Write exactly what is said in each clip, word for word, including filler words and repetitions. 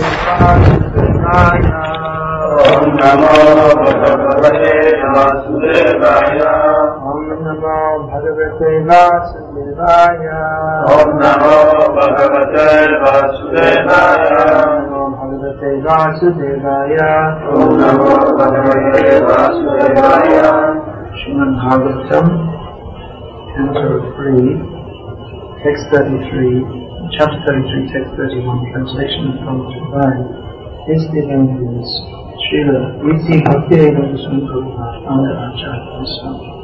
Srimad Bhagavatam, Canto three, Text thirty-three, Chapter thirty-three, Text thirty-one, translation from the divine. His divine is Srila Bhaktivedanta Swami Prabhupada, founder of Chaitanya Mahaprabhu.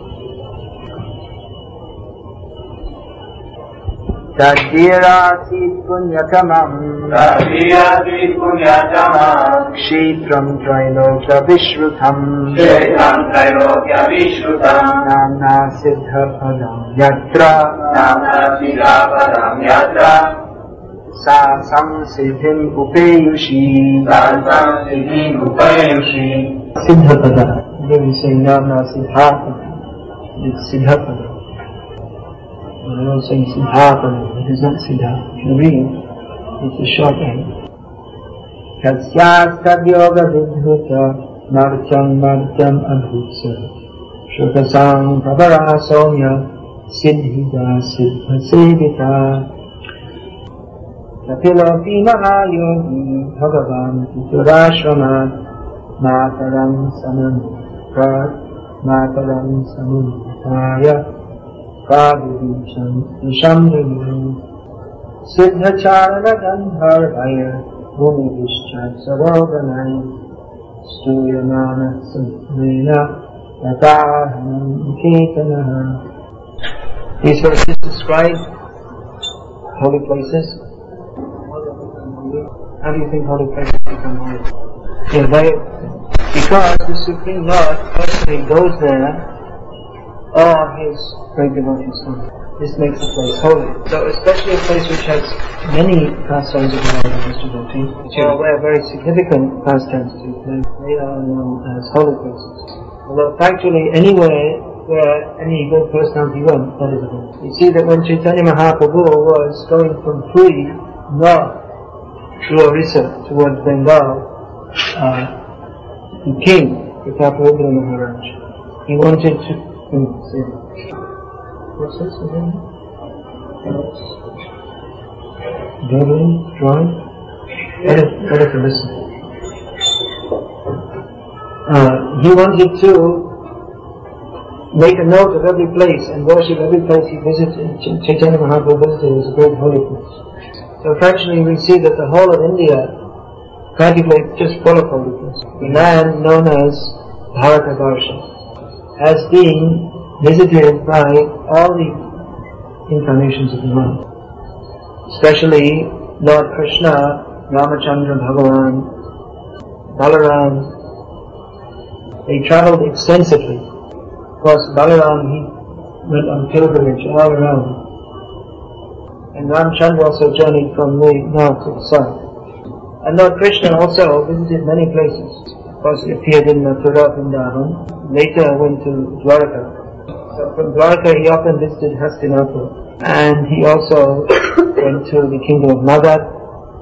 Tadhirati punyatamam Tadhirati punyatamam Kshetram trailokya vishrutam Kshetram trailokya vishrutam Namna siddha padam yatra Namna siddha padam yatra Sa samsiddhim upeyushi Sa samsiddhim upeyushi Siddha padam. Then we say Namna siddha padam. It's siddha padam. We're not saying Siddha, but it is not Siddha. If you read, it's a short end. Kasyastad yoga vidhuta martyam martyam adhutsa Shukasam prabara somya siddhida siddha sevita Kapilopi mahayogi bhagavan titurashvama Mataram sanantra Mataram samunitaya Prabhudisham Nishamdhiyam Siddhacharana Gandharvaya Bhumivishchat Saroganayam Stuyamana Samhena Tatahanam Ketanah. These verses describe holy places. How do you think holy places become holy? Yeah, they, because the Supreme Lord personally goes there, or his great devotees. This makes the place holy. So especially a place which has many pastimes of the Lord devotee, which are aware very significant pastimes to them, they are known as holy places. Although factually anywhere where any good personality went, that is a holy. You see that when Chaitanya Mahaprabhu was going from Puri north through Orissa towards Bengal, uh, he came to Prabhupada Maharaj. He wanted to Hmm. What's this again? Drawing? Drawing? Better, better to listen. Uh, he wanted to make a note of every place and worship every place he visited. Ch- Chaitanya Mahaprabhu visited was a great holy place. So factually we see that the whole of India contemplates just full of holy places. The land known as Bharatavarsha has been visited by all the incarnations of the Lord, especially Lord Krishna, Ramachandra, Bhagavan, Balaram. They travelled extensively. Of course, Balaram, he went on pilgrimage all around, and Ramachandra also journeyed from the north to the south. And Lord Krishna also visited many places. Of course, he appeared in Mathura, Vrindavan. Later went to Dwaraka. So from Dwaraka he often visited Hastinapur, and he also went to the kingdom of Magadha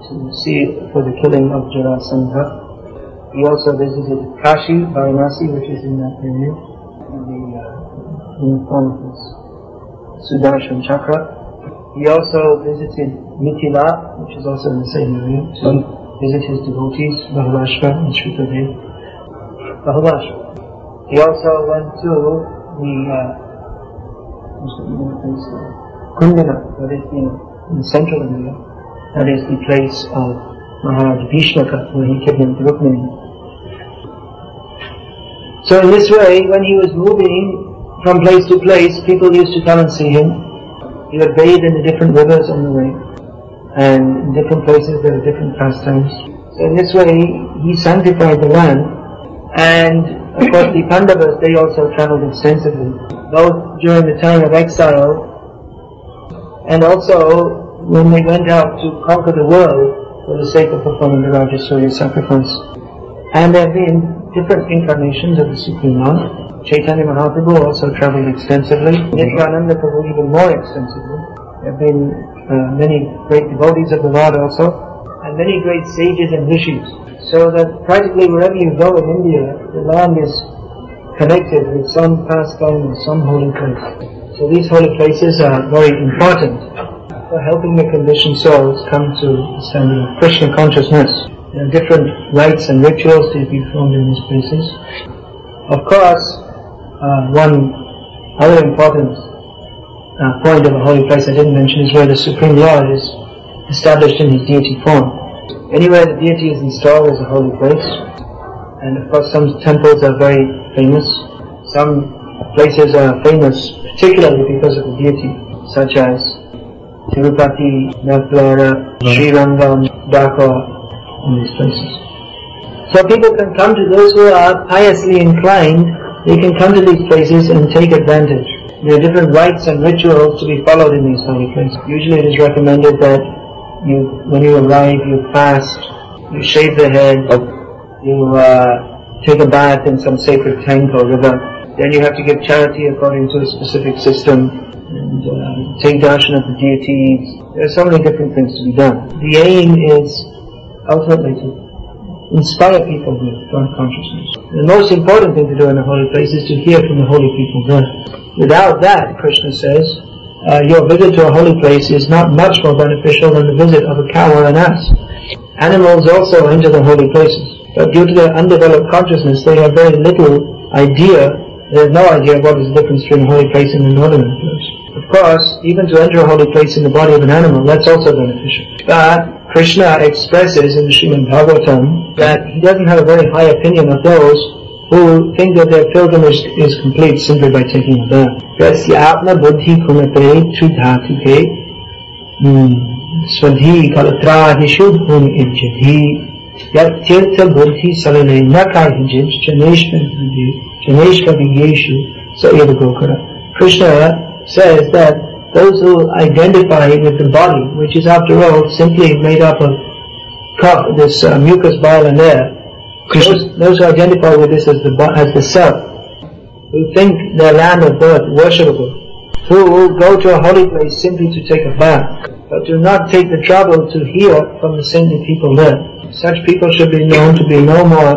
to see for the killing of Jarasandha. He also visited Kashi, Varanasi, which is in that area, in the form of his Sudarshan Chakra. He also visited Mithila, which is also in the same area, to visit his devotees, Bahalashva and Shutadev. Bahalashva. He also went to the uh, Kundana, that is the, in central India, that is the place of Maharaj Vishnaka, where he kidnapped Rukmini. So in this way, when he was moving from place to place, people used to come and see him. He would bathe in the different rivers on the way, and in different places there are different pastimes. So in this way, he sanctified the land, and of course the Pandavas, they also travelled extensively, both during the time of exile and also when they went out to conquer the world for the sake of performing the Rajasurya sacrifice. And there have been different incarnations of the Supreme Lord. Chaitanya Mahaprabhu also travelled extensively, Nithyananda Prabhu even more extensively. There have been uh, many great devotees of the Lord also, and and many great sages and rishis. So that practically wherever you go in India, the land is connected with some pastime and some holy place. So these holy places are very important for helping the conditioned souls come to understanding Krishna consciousness. There are different rites and rituals to be performed in these places. Of course, uh, one other important uh, point of a holy place I didn't mention is where the Supreme Lord is established in his deity form. Anywhere the deity is installed is a holy place, and of course some temples are very famous. Some places are famous particularly because of the deity, such as Tirupati, Nath Dwara, Sri Rangam, Dhaka, all these places. So people can come to, those who are piously inclined, they can come to these places and take advantage. There are different rites and rituals to be followed in these holy places. Usually it is recommended that You, when you arrive, you fast, you shave the head, you uh, take a bath in some sacred tank or river. Then you have to give charity according to a specific system, and uh, take darshan of the deities. There are so many different things to be done. The aim is ultimately to inspire people with God consciousness. The most important thing to do in a holy place is to hear from the holy people there. Without that, Krishna says, Uh, your visit to a holy place is not much more beneficial than the visit of a cow or an ass. Animals also enter the holy places, but due to their undeveloped consciousness, they have very little idea, they have no idea what is the difference between a holy place and an ordinary place. Of course, even to enter a holy place in the body of an animal, that's also beneficial. But Krishna expresses in the Shrimad Bhagavatam that he doesn't have a very high opinion of those who think that their pilgrimage is complete simply by taking a bath. Yasya atma buddhi kumate tridhatike swadhi kalatrahi shudhum ijjadhi yatirtha buddhi salane nakahijij janeshka vigyeshu sayada gokara. Krishna says that those who identify with the body, which is after all simply made up of cup, this uh, mucus, bile and air, Those, those who identify with this as the as the self, who think their land of birth worshipable, who go to a holy place simply to take a bath, but do not take the trouble to hear from the saintly people there, such people should be known to be no more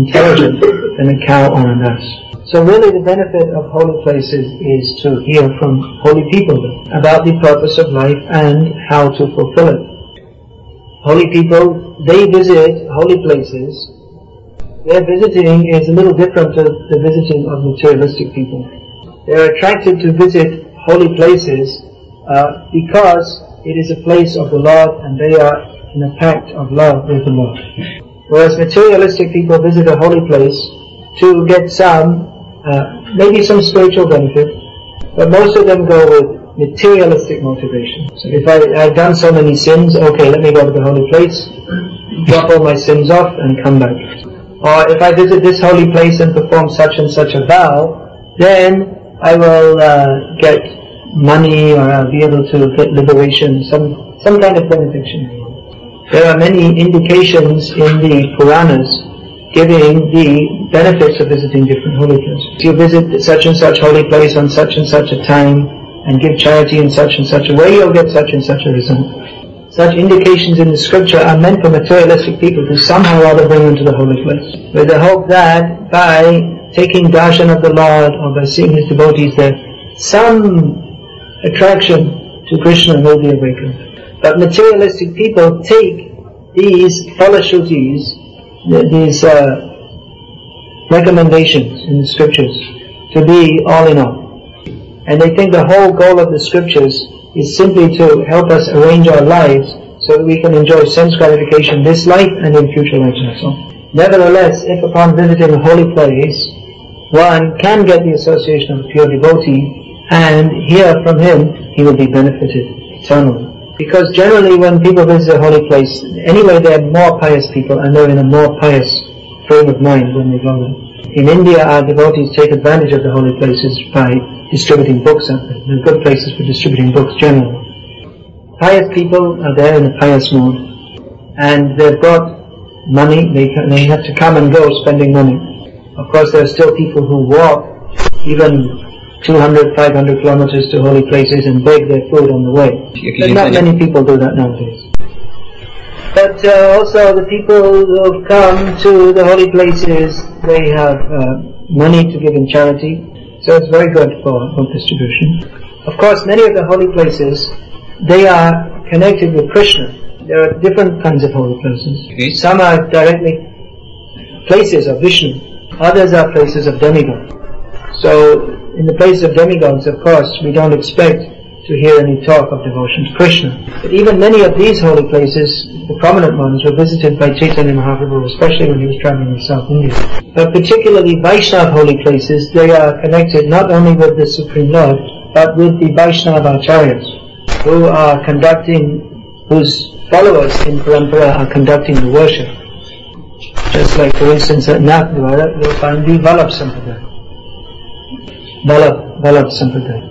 intelligent than a cow or an ass. So really the benefit of holy places is to hear from holy people there about the purpose of life and how to fulfill it. Holy people, they visit holy places. Their visiting is a little different to the visiting of materialistic people. They are attracted to visit holy places uh, because it is a place of the Lord and they are in a pact of love with the Lord. Whereas materialistic people visit a holy place to get some, uh, maybe some spiritual benefit, but most of them go with materialistic motivation. So if I, I've done so many sins, okay, let me go to the holy place, drop all my sins off and come back. Or if I visit this holy place and perform such and such a vow, then I will uh, get money, or I'll be able to get liberation, some some kind of benediction. There are many indications in the Puranas giving the benefits of visiting different holy places. If you visit such and such holy place on such and such a time and give charity in such and such a way, you'll get such and such a result. Such indications in the scripture are meant for materialistic people to somehow or other bring them to the holy place, with the hope that by taking darshan of the Lord or by seeing his devotees there, some attraction to Krishna will be awakened. But materialistic people take these falashrutis, these uh, recommendations in the scriptures, to be all in all. And they think the whole goal of the scriptures is simply to help us arrange our lives so that we can enjoy sense gratification this life and in future lives also. Nevertheless, if upon visiting a holy place, one can get the association of a pure devotee and hear from him, he will be benefited eternally. Because generally when people visit a holy place, anyway they are more pious people and they're in a more pious frame of mind when they go there. In India, our devotees take advantage of the holy places by distributing books out there. They're good places for distributing books generally. Pious people are there in a pious mode, and they've got money, they, can, they have to come and go spending money. Of course, there are still people who walk even two hundred, five hundred kilometers to holy places and beg their food on the way. But not many people do that nowadays. But uh, also the people who have come to the holy places, they have uh, money to give in charity, so it's very good for book distribution. Of course, many of the holy places, they are connected with Krishna. There are different kinds of holy places. Okay. Some are directly places of Vishnu, others are places of demigod. So, in the place of demigods, of course, we don't expect to hear any talk of devotion to Krishna. But even many of these holy places, the prominent ones, were visited by Chaitanya Mahaprabhu, especially when he was traveling in South India. But particularly Vaishnava holy places, they are connected not only with the Supreme Lord, but with the Vaishnava Acharyas, who are conducting, whose followers in parampara are conducting the worship. Just like, for instance, at Nath Dwara, you'll find the Vallabha Sampradaya. Vallabha, Vallabha Sampradaya.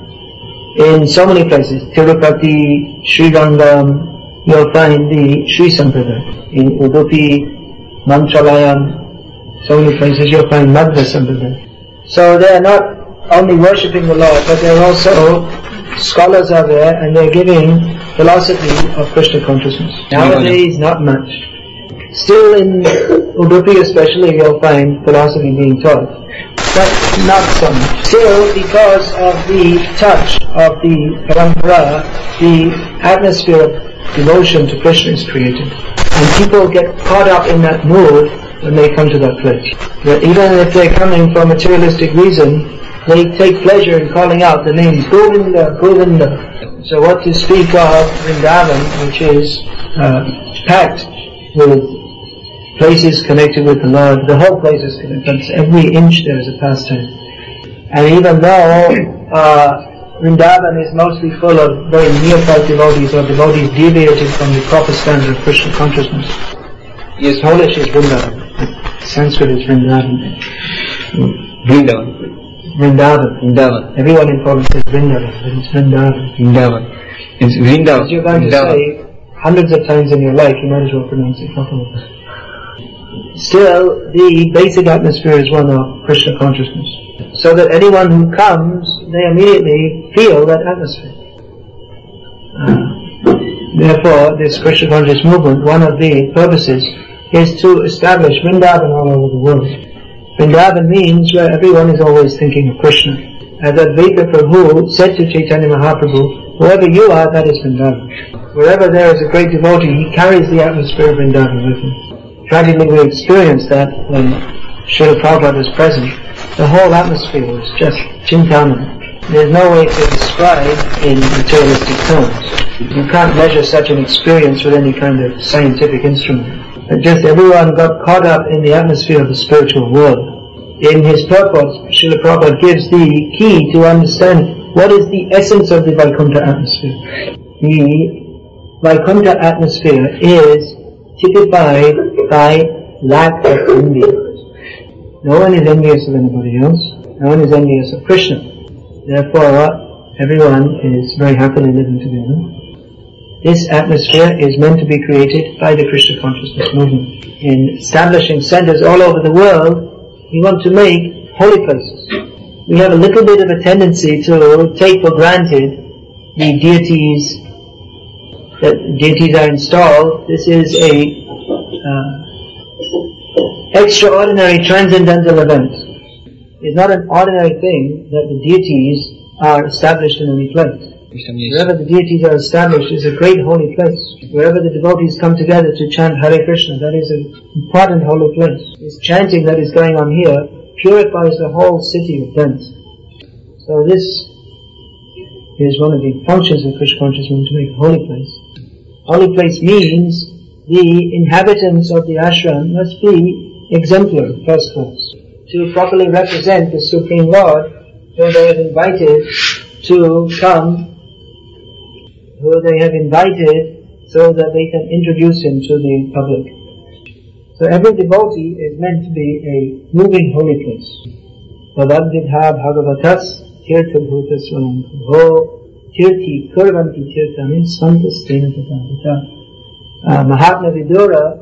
In so many places, Tirupati, Sri Rangam, you'll find the Sri Sampradaya. In Udupi, Mantralayam, so many places you'll find Madhva Sampradaya. So they are not only worshipping the Lord, but they are also, scholars are there and they are giving philosophy of Krishna consciousness. Nowadays, not much. Still in Udupi especially, you'll find philosophy being taught. But not so much. Still, because of the touch of the parampara, the atmosphere of devotion to Krishna is created. And people get caught up in that mood when they come to that place. But even if they're coming for materialistic reason, they take pleasure in calling out the names Govinda, Govinda. So what to speak of Vrindavan, which is uh, packed with places connected with the Lord, the whole place is connected, every inch there is a pastime. And even though uh, Vrindavan is mostly full of very neophyte devotees or devotees deviating from the proper standard of Krishna consciousness, yes, Polish is Vrindavan, Sanskrit is Vrindavan. Vrindavan. Vrindavan. Vrindavan. Everyone in Poland says Vrindavan, but it's Vrindavan. Vrindavan. It's Vrindavan. As you're going to say hundreds of times in your life, you might as well pronounce it properly. Still, the basic atmosphere is one of Krishna consciousness, so that anyone who comes, they immediately feel that atmosphere. Uh, therefore, this Krishna conscious movement, one of the purposes is to establish Vrindavan all over the world. Vrindavan means where everyone is always thinking of Krishna. As Advaita Prabhu said to Chaitanya Mahaprabhu, wherever you are, that is Vrindavan. Wherever there is a great devotee, he carries the atmosphere of Vrindavan with him. Tragically, we experienced that when Srila Prabhupada was present. The whole atmosphere was just Chintamana. There's no way to describe in materialistic terms. You can't measure such an experience with any kind of scientific instrument. But just everyone got caught up in the atmosphere of the spiritual world. In his purports, Srila Prabhupada gives the key to understand what is the essence of the Vaikuntha atmosphere. The Vaikuntha atmosphere is typified by lack of envy. No one is envious of anybody else. No one is envious of Krishna. Therefore, everyone is very happily living together. This atmosphere is meant to be created by the Krishna consciousness movement. In establishing centers all over the world, we want to make holy places. We have a little bit of a tendency to take for granted the deities that deities are installed. This is a uh, extraordinary transcendental event. It's not an ordinary thing that the deities are established in any place. Wherever the deities are established is a great holy place. Wherever the devotees come together to chant Hare Krishna, that is an important holy place. This chanting that is going on here purifies the whole city of dance. So this is one of the functions of Krishna consciousness, to make a holy place. Holy place means the inhabitants of the ashram must be exemplary, first class. To properly represent the Supreme Lord, who they have invited to come, who they have invited so that they can introduce him to the public. So every devotee is meant to be a moving holy place. Vadabhidha Bhagavatas Tirthabhutasvaram Ho Tirthi Kurvanti Tirthamin Santasthena. Uh, Mahatma Vidura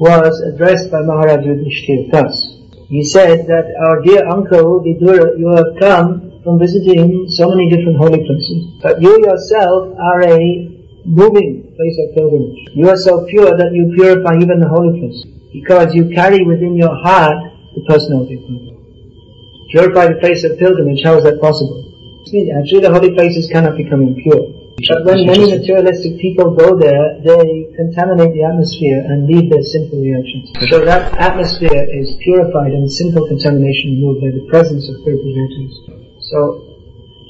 was addressed by Maharaj Yudhishthira thus. He said that our dear uncle Vidura, you have come from visiting so many different holy places, but you yourself are a moving place of pilgrimage. You are so pure that you purify even the holy place, because you carry within your heart the personality of Krishna. Purify the place of pilgrimage, how is that possible? Actually, the holy places cannot become impure. But when many materialistic people go there, they contaminate the atmosphere and leave their sinful reactions. So that atmosphere is purified and sinful contamination removed by the presence of pure devotees. So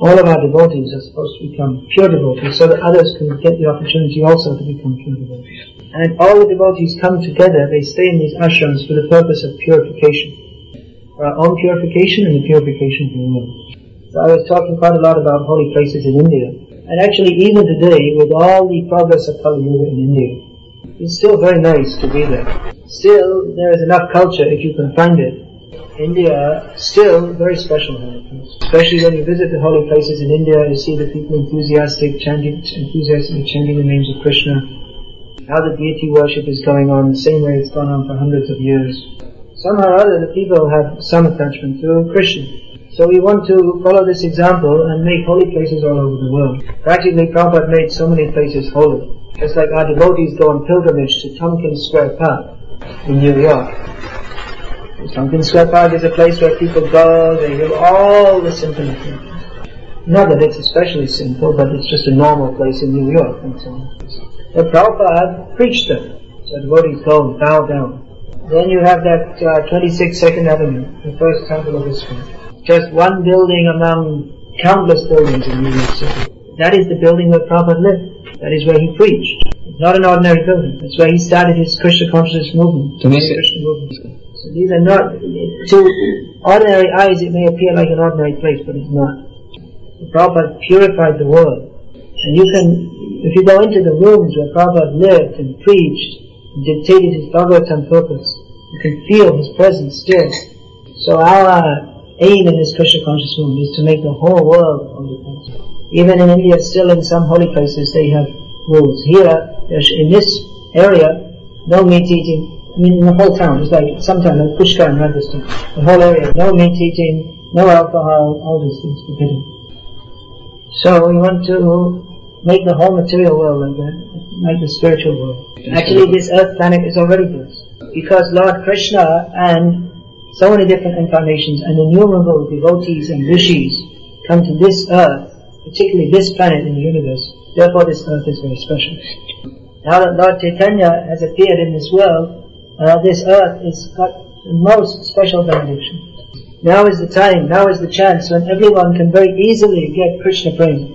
all of our devotees are supposed to become pure devotees, so that others can get the opportunity also to become pure devotees. And if all the devotees come together, they stay in these ashrams for the purpose of purification. For our own purification and the purification of the world. So I was talking quite a lot about holy places in India. And actually, even today, with all the progress of Kali Yuga in India, it's still very nice to be there. Still, there is enough culture if you can find it. India, still very special holy place. Especially when you visit the holy places in India, you see the people enthusiastic, chanting, enthusiastically chanting the names of Krishna. How the deity worship is going on, the same way it's gone on for hundreds of years. Somehow or other, the people have some attachment to Krishna. So we want to follow this example and make holy places all over the world. Practically, Prabhupada made so many places holy. Just like our devotees go on pilgrimage to Tompkins Square Park in New York. Tompkins Square Park is a place where people go, they do all the simple things. Not that it's especially simple, but it's just a normal place in New York and so on. But Prabhupada preached them. So devotees go and bow down. Then you have that uh, twenty-sixth Second Avenue, the first temple of ISKCON. Just one building among countless buildings in New York City. That is the building where Prabhupada lived. That is where he preached. It's not an ordinary building. That's where he started his Krishna consciousness movement. To Krishna movement. So these are not, to ordinary eyes it may appear like an ordinary place, but it's not. Prabhupada purified the world. And you can, if you go into the rooms where Prabhupada lived and preached and dictated his Bhagavatam purpose, you can feel his presence still. So our aim in this Krishna conscious movement is to make the whole world holy place. Even in India, still in some holy places, they have rules. Here, in this area, no meat eating. I mean, in the whole town, it's like sometimes like Pushkar and Rajasthan. The whole area, no meat eating, no alcohol, all these things forbidden. So we want to make the whole material world like that, like the spiritual world. Actually, this earth planet is already blessed because Lord Krishna and so many different incarnations and innumerable devotees and rishis come to this earth, particularly this planet in the universe. Therefore this earth is very special. Now that Lord Chaitanya has appeared in this world, uh, this earth has got the most special benediction. Now is the time, now is the chance when everyone can very easily get Krishna prema.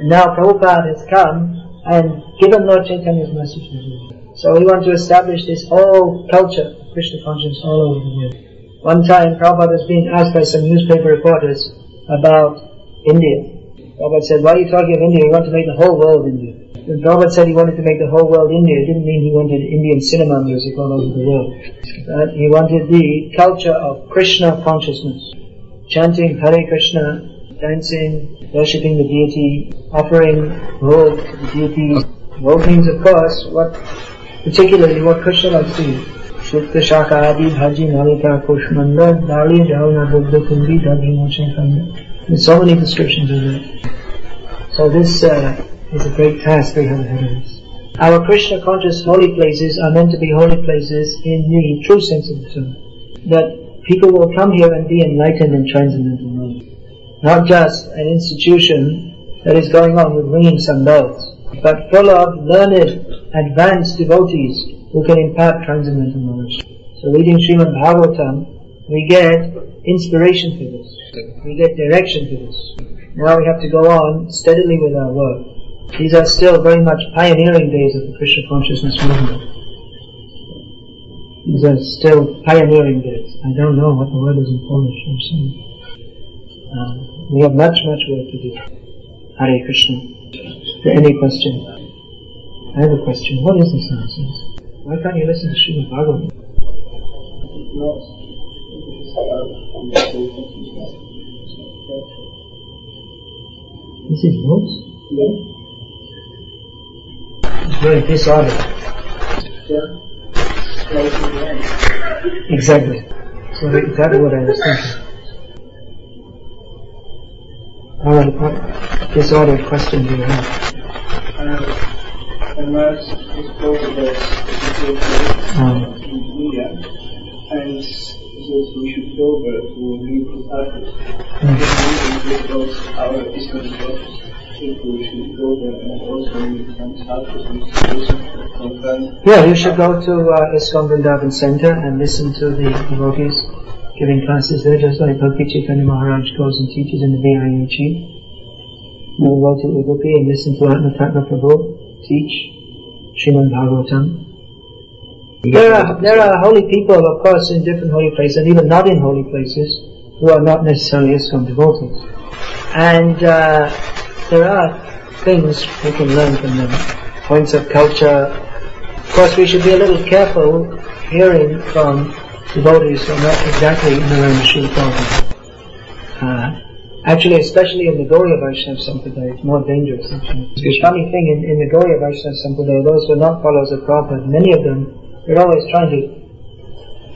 And now Prabhupada has come and given Lord Chaitanya's message to you. So we want to establish this whole culture of Krishna consciousness all over the world. One time, Prabhupada was being asked by some newspaper reporters about India. Prabhupada said, why are you talking of India? You want to make the whole world India. When Prabhupada said he wanted to make the whole world India, it didn't mean he wanted Indian cinema music all over the world. But he wanted the culture of Krishna consciousness. Chanting Hare Krishna, dancing, worshipping the deity, offering bhog to the deity. Bhog means, of course, what particularly what Krishna likes to do. Shukta Shaka Adi Bhaji Nalika Kushmanda Dali Dhalna Buddha Kundi Dali Mocha Khanda. There's so many descriptions of it. So this uh, is a great task we have ahead of us. Our Krishna conscious holy places are meant to be holy places in the true sense of the term. That people will come here and be enlightened in transcendental knowledge. Not just an institution that is going on with ringing some bells, but full of learned, advanced devotees who can impart transcendental knowledge. So reading Srimad Bhagavatam, we get inspiration for this. We get direction for this. Now we have to go on steadily with our work. These are still very much pioneering days of the Krishna consciousness movement. These are still pioneering days. I don't know what the word is in Polish. I'm sorry. Um, we have much, much work to do. Hare Krishna. Is there any question? I have a question. What is this nonsense? Why can't you listen to Srimad Bhagavatam? This is notes? Yeah. It's very disordered. Yeah. Exactly. So exactly what I was thinking. Alright, what disordered question do you have? Uh, I Maharaj exported us to India, and says we should go over to Tirupati. This was our Islamic focus. We should go there and also meet some sadhus. Yeah, you should go to uh, ISKCON Vrindavan Center and listen to the yogis giving classes there, just like Bhakti Chaitanya Maharaj goes and teaches in the V I U G. You go to Udupi and listen to Advaita Prabhu teach Shrimad Bhagavatam. There are, there are holy people, of course, in different holy places, and even not in holy places, who are not necessarily ISKCON devotees. And uh, there are things we can learn from them, points of culture. Of course, we should be a little careful hearing from devotees who are not exactly in the realm of Srila Prabhupada. Uh, Actually, especially in the Gauriya Vaishnava Sampradaya, it's more dangerous actually. The funny thing, in, in the Gauriya Vaishnava Sampradaya, those who are not followers of Prabhupada, many of them, they're always trying to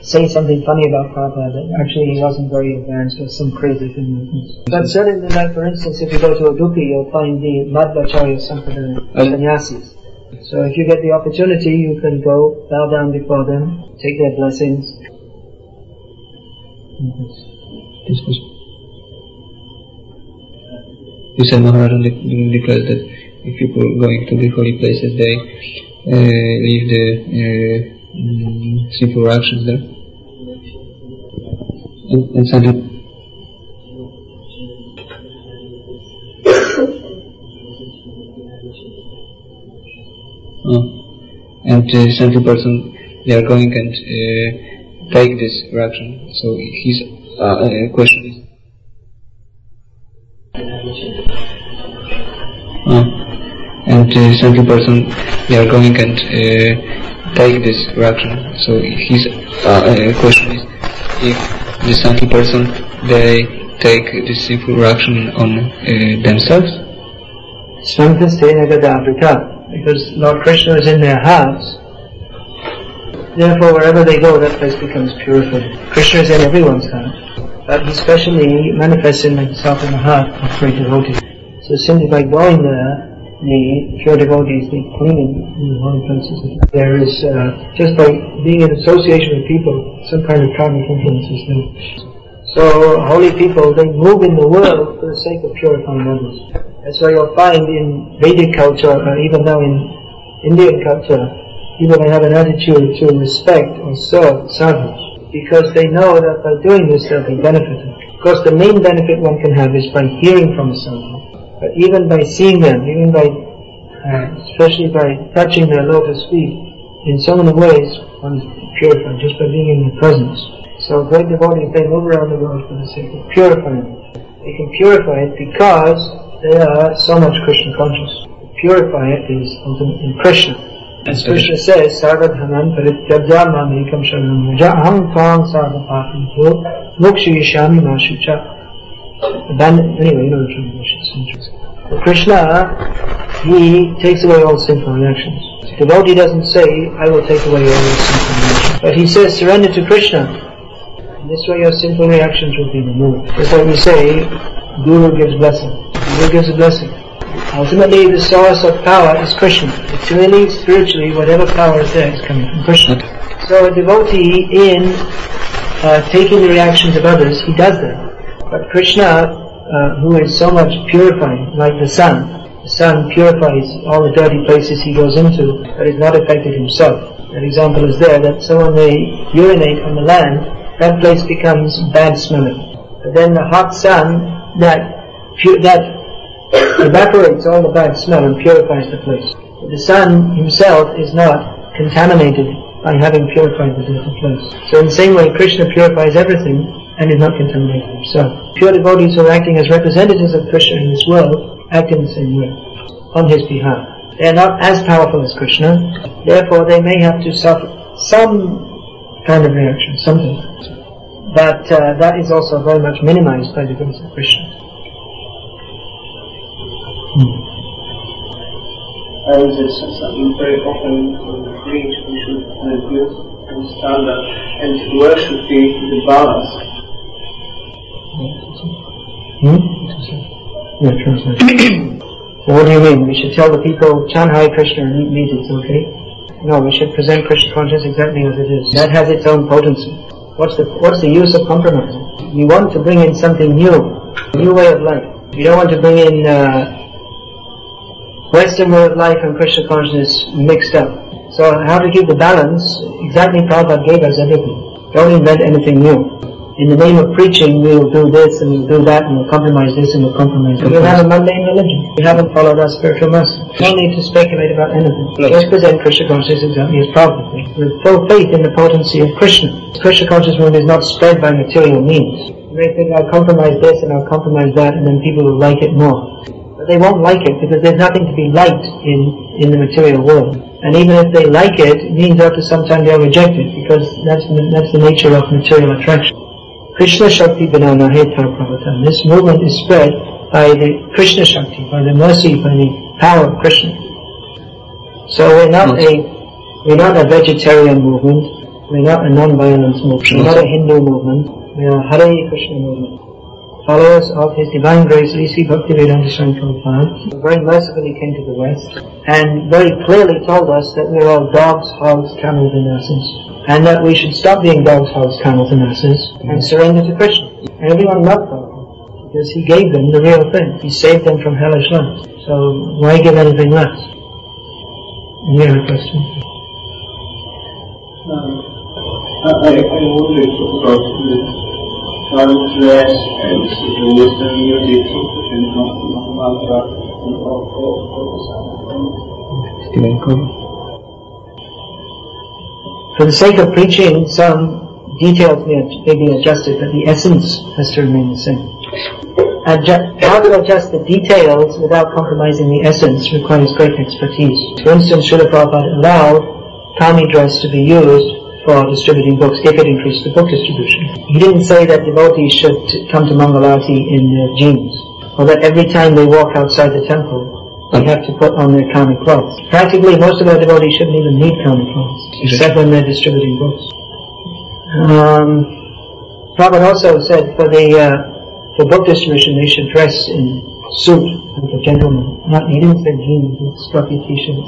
say something funny about Prabhupada, that actually he wasn't very advanced or some crazy thing like this. But certainly, like for instance, if you go to Udupi, you'll find the Madhva Sampradaya sannyasis. So if you get the opportunity, you can go, bow down before them, take their blessings. This was You said Maharaj during the class that if people going to the holy places, they uh, leave the uh, mm, simple actions there. And, and Sandra? oh. And uh, Sandra person, they are going and uh, take this reaction. So his uh, uh, question is, Uh, and uh, some person, they are going and uh, take this reaction. So his uh, uh, question is, if the some person, they take this simple reaction on uh, themselves? Because Lord Krishna is in their hearts, therefore wherever they go, that place becomes purified. Krishna is in everyone's heart, but he especially manifests himself in the heart of free devotees. So simply by going there, the pure devotees, the cleaning in the holy places, there is, uh, just by being in association with people, some kind of karmic influence is there. So holy people, they move in the world for the sake of purifying others. And so you'll find in Vedic culture, or even now in Indian culture, people may have an attitude to respect or serve sadhus, because they know that by doing this they'll be benefited. Of course, the main benefit one can have is by hearing from a sadhu. But even by seeing them, even by, uh, especially by touching their lotus feet, in so many ways one is purified just by being in their presence. So great devotees, they move around the world for the sake of purifying. They can purify it because they are so much Krishna conscious. Purify it is ultimately in Krishna. As Krishna says, Sarvadhanam parityajyamam ekam sharanam rajaham tvang sarvapapanto mokshayishami ma shucha. Abandon, anyway, you know the translation. But Krishna, he takes away all sinful reactions. The devotee doesn't say, I will take away all your sinful reactions. But he says, surrender to Krishna. And this way your sinful reactions will be removed. Just like we say, Guru gives blessing. Guru gives a blessing. Ultimately, the source of power is Krishna. It's really, spiritually, whatever power is there is coming from Krishna. So a devotee, in uh, taking the reactions of others, he does that. But Krishna, uh, who is so much purifying, like the sun, the sun purifies all the dirty places he goes into, but is not affected himself. An example is there that someone may urinate on the land, that place becomes bad smelling. But then the hot sun, that pu- that evaporates all the bad smell and purifies the place. But the sun himself is not contaminated by having purified the dirty place. So in the same way, Krishna purifies everything, and is not contaminated himself. Pure devotees who are acting as representatives of Krishna in this world act in the same way, on his behalf. They are not as powerful as Krishna, therefore they may have to suffer some kind of reaction, something. But uh, that is also very much minimized by the grace of Krishna. Hmm. I was something very often preach we should reduce and standard and worship the balance. Hmm? Yeah, translation. So what do you mean? We should tell the people, chant Hare Krishna and eat meat, it's okay? No, we should present Krishna consciousness exactly as it is. That has its own potency. What's the, what's the use of compromise? You want to bring in something new, a new way of life. You don't want to bring in uh, Western way of life and Krishna consciousness mixed up. So how to keep the balance, exactly Prabhupada gave us everything. Don't invent anything new. In the name of preaching, we will do this and we will do that and we will compromise this and we will compromise that. We will have a mundane religion. We haven't followed our spiritual master. No need to speculate about anything. Just present Krishna consciousness exactly as Prabhupada. With full faith in the potency of Krishna. Krishna consciousness is not spread by material means. They think, I'll compromise this and I'll compromise that, and then people will like it more. But they won't like it because there's nothing to be liked in, in the material world. And even if they like it, it means after some time they'll reject it, because that's, that's the nature of material attraction. Krishna Shakti Binana Hetar Pravatam. This movement is spread by the Krishna Shakti, by the mercy, by the power of Krishna. So we're not a, we're not a vegetarian movement, we're not a non-violence movement, we're not a Hindu movement. We are Hare Krishna movement, followers of His Divine Grace, Sri Bhaktivedanta Swami Prabhupada, who very mercifully came to the West and very clearly told us that we are all dogs, hogs, camels and asses, and that we should stop being dogs, hogs, camels and asses and surrender to Krishna. And everyone loved Prabhupada because he gave them the real thing. He saved them from hellish life. So why give anything less? And you have a question? Um, I, I wonder if you current dress and Western music and Mantra and all all For the sake of preaching, some details may be adjusted, but the essence has to remain the same. Adju- how to adjust the details without compromising the essence requires great expertise. For instance, Srila Prabhupada allowed Kami dress to be used for distributing books, if it increased the book distribution. He didn't say that devotees should come to Mangalarti in their jeans, or that every time they walk outside the temple, they have to put on their kami clothes. Practically, most of our devotees shouldn't even need kami clothes, except when they're distributing books. Um, Prabhupada also said for the uh, for book distribution, they should dress in suit, like a gentleman. Not, he didn't say jeans, he struck your t-shirts.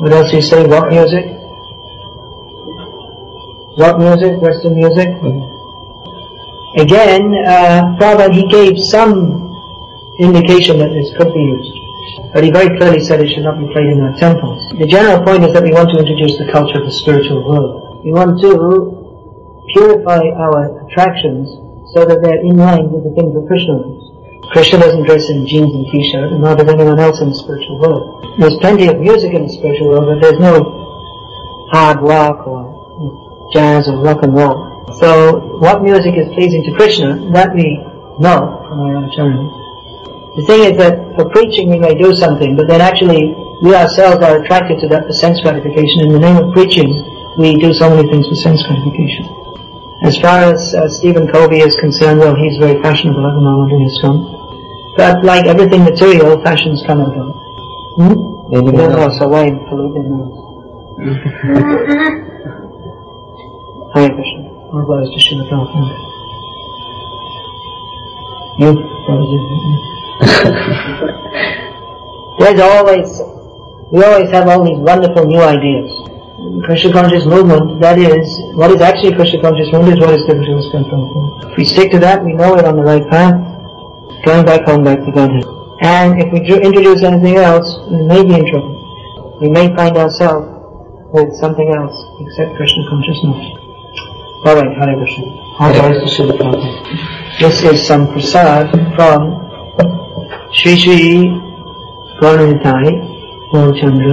What else did he say? Rock music? Rock music, Western music. Mm-hmm. Again, uh, Prabhupada, he gave some indication that this could be used, but he very clearly said it should not be played in our temples. The general point is that we want to introduce the culture of the spiritual world. We want to purify our attractions so that they're in line with the things of Krishna. Krishna doesn't dress in jeans and t-shirt, and nor does anyone else in the spiritual world. There's plenty of music in the spiritual world, but there's no hard rock or jazz or rock and roll. So what music is pleasing to Krishna, that we know from our own channels. The thing is that for preaching we may do something, but then actually we ourselves are attracted to that for sense gratification. In the name of preaching, we do so many things for sense gratification. As far as uh, Stephen Covey is concerned, well, he's very fashionable at the moment in his film. But like everything material, fashions come and go. Hmm? Maybe not. No, so why pollute their minds? Hare Krishna. All glories to Srila Prabhupada. You? There's always, we always have all these wonderful new ideas. Krishna conscious movement, that is, what is actually Krishna conscious movement is what is different to Krishna conscious. If we stick to that, we know we're on the right path, going back home, back to Godhead. And if we do introduce anything else, we may be in trouble. We may find ourselves with something else except Krishna consciousness. Alright, Hare Krishna. All glories to Srila Prabhupada. This is some prasad from Sri Sri Gauriya Vaishnava Sampradaya, Ramachandra.